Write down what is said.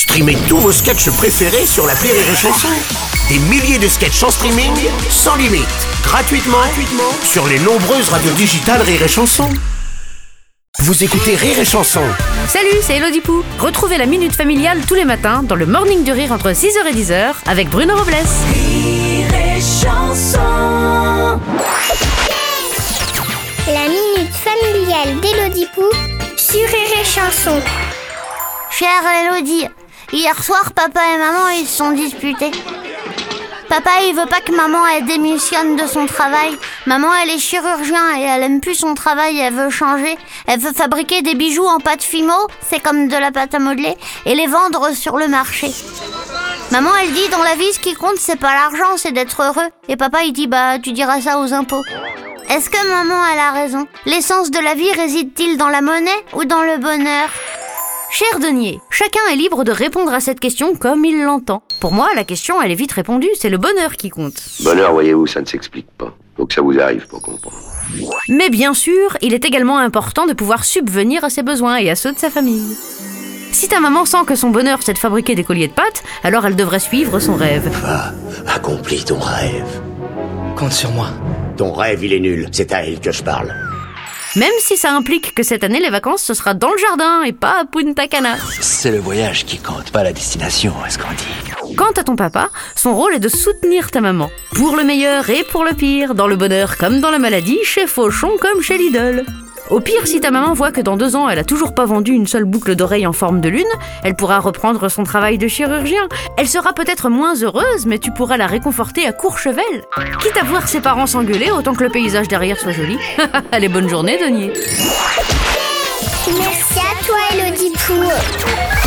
Streamez tous vos sketchs préférés sur l'appli Rire et Chanson. Des milliers de sketchs en streaming, sans limite, gratuitement sur les nombreuses radios digitales Rire et Chanson. Vous écoutez Rire et Chanson. Salut, c'est Elodie Poux. Retrouvez la Minute Familiale tous les matins dans le Morning du Rire entre 6h et 10h avec Bruno Robles. Rire et Chanson. La Minute Familiale d'Elodie Poux sur Rire et Chanson. Chère Elodie, hier soir, papa et maman, ils se sont disputés. Papa, il veut pas que maman, elle démissionne de son travail. Maman, elle est chirurgien et elle aime plus son travail, elle veut changer. Elle veut fabriquer des bijoux en pâte fimo, c'est comme de la pâte à modeler, et les vendre sur le marché. Maman, elle dit, dans la vie, ce qui compte, c'est pas l'argent, c'est d'être heureux. Et papa, il dit, bah, tu diras ça aux impôts. Est-ce que maman, elle a raison? L'essence de la vie réside-t-il dans la monnaie ou dans le bonheur? Cher denier, chacun est libre de répondre à cette question comme il l'entend. Pour moi, la question, elle est vite répondue, c'est le bonheur qui compte. Bonheur, voyez-vous, ça ne s'explique pas. Faut que ça vous arrive pour comprendre. Mais bien sûr, il est également important de pouvoir subvenir à ses besoins et à ceux de sa famille. Si ta maman sent que son bonheur, c'est de fabriquer des colliers de pâte, alors elle devrait suivre son rêve. Va, accomplis ton rêve. Compte sur moi. Ton rêve, il est nul. C'est à elle que je parle. Même si ça implique que cette année, les vacances, ce sera dans le jardin et pas à Punta Cana. C'est le voyage qui compte, pas la destination, est-ce qu'on dit. Quant à ton papa, son rôle est de soutenir ta maman. Pour le meilleur et pour le pire, dans le bonheur comme dans la maladie, chez Fauchon comme chez Lidl. Au pire, si ta maman voit que dans 2 ans, elle a toujours pas vendu une seule boucle d'oreille en forme de lune, elle pourra reprendre son travail de chirurgien. Elle sera peut-être moins heureuse, mais tu pourras la réconforter à Courchevel. Quitte à voir ses parents s'engueuler, autant que le paysage derrière soit joli. Allez, bonne journée, denier. Merci à toi, Elodie Poux.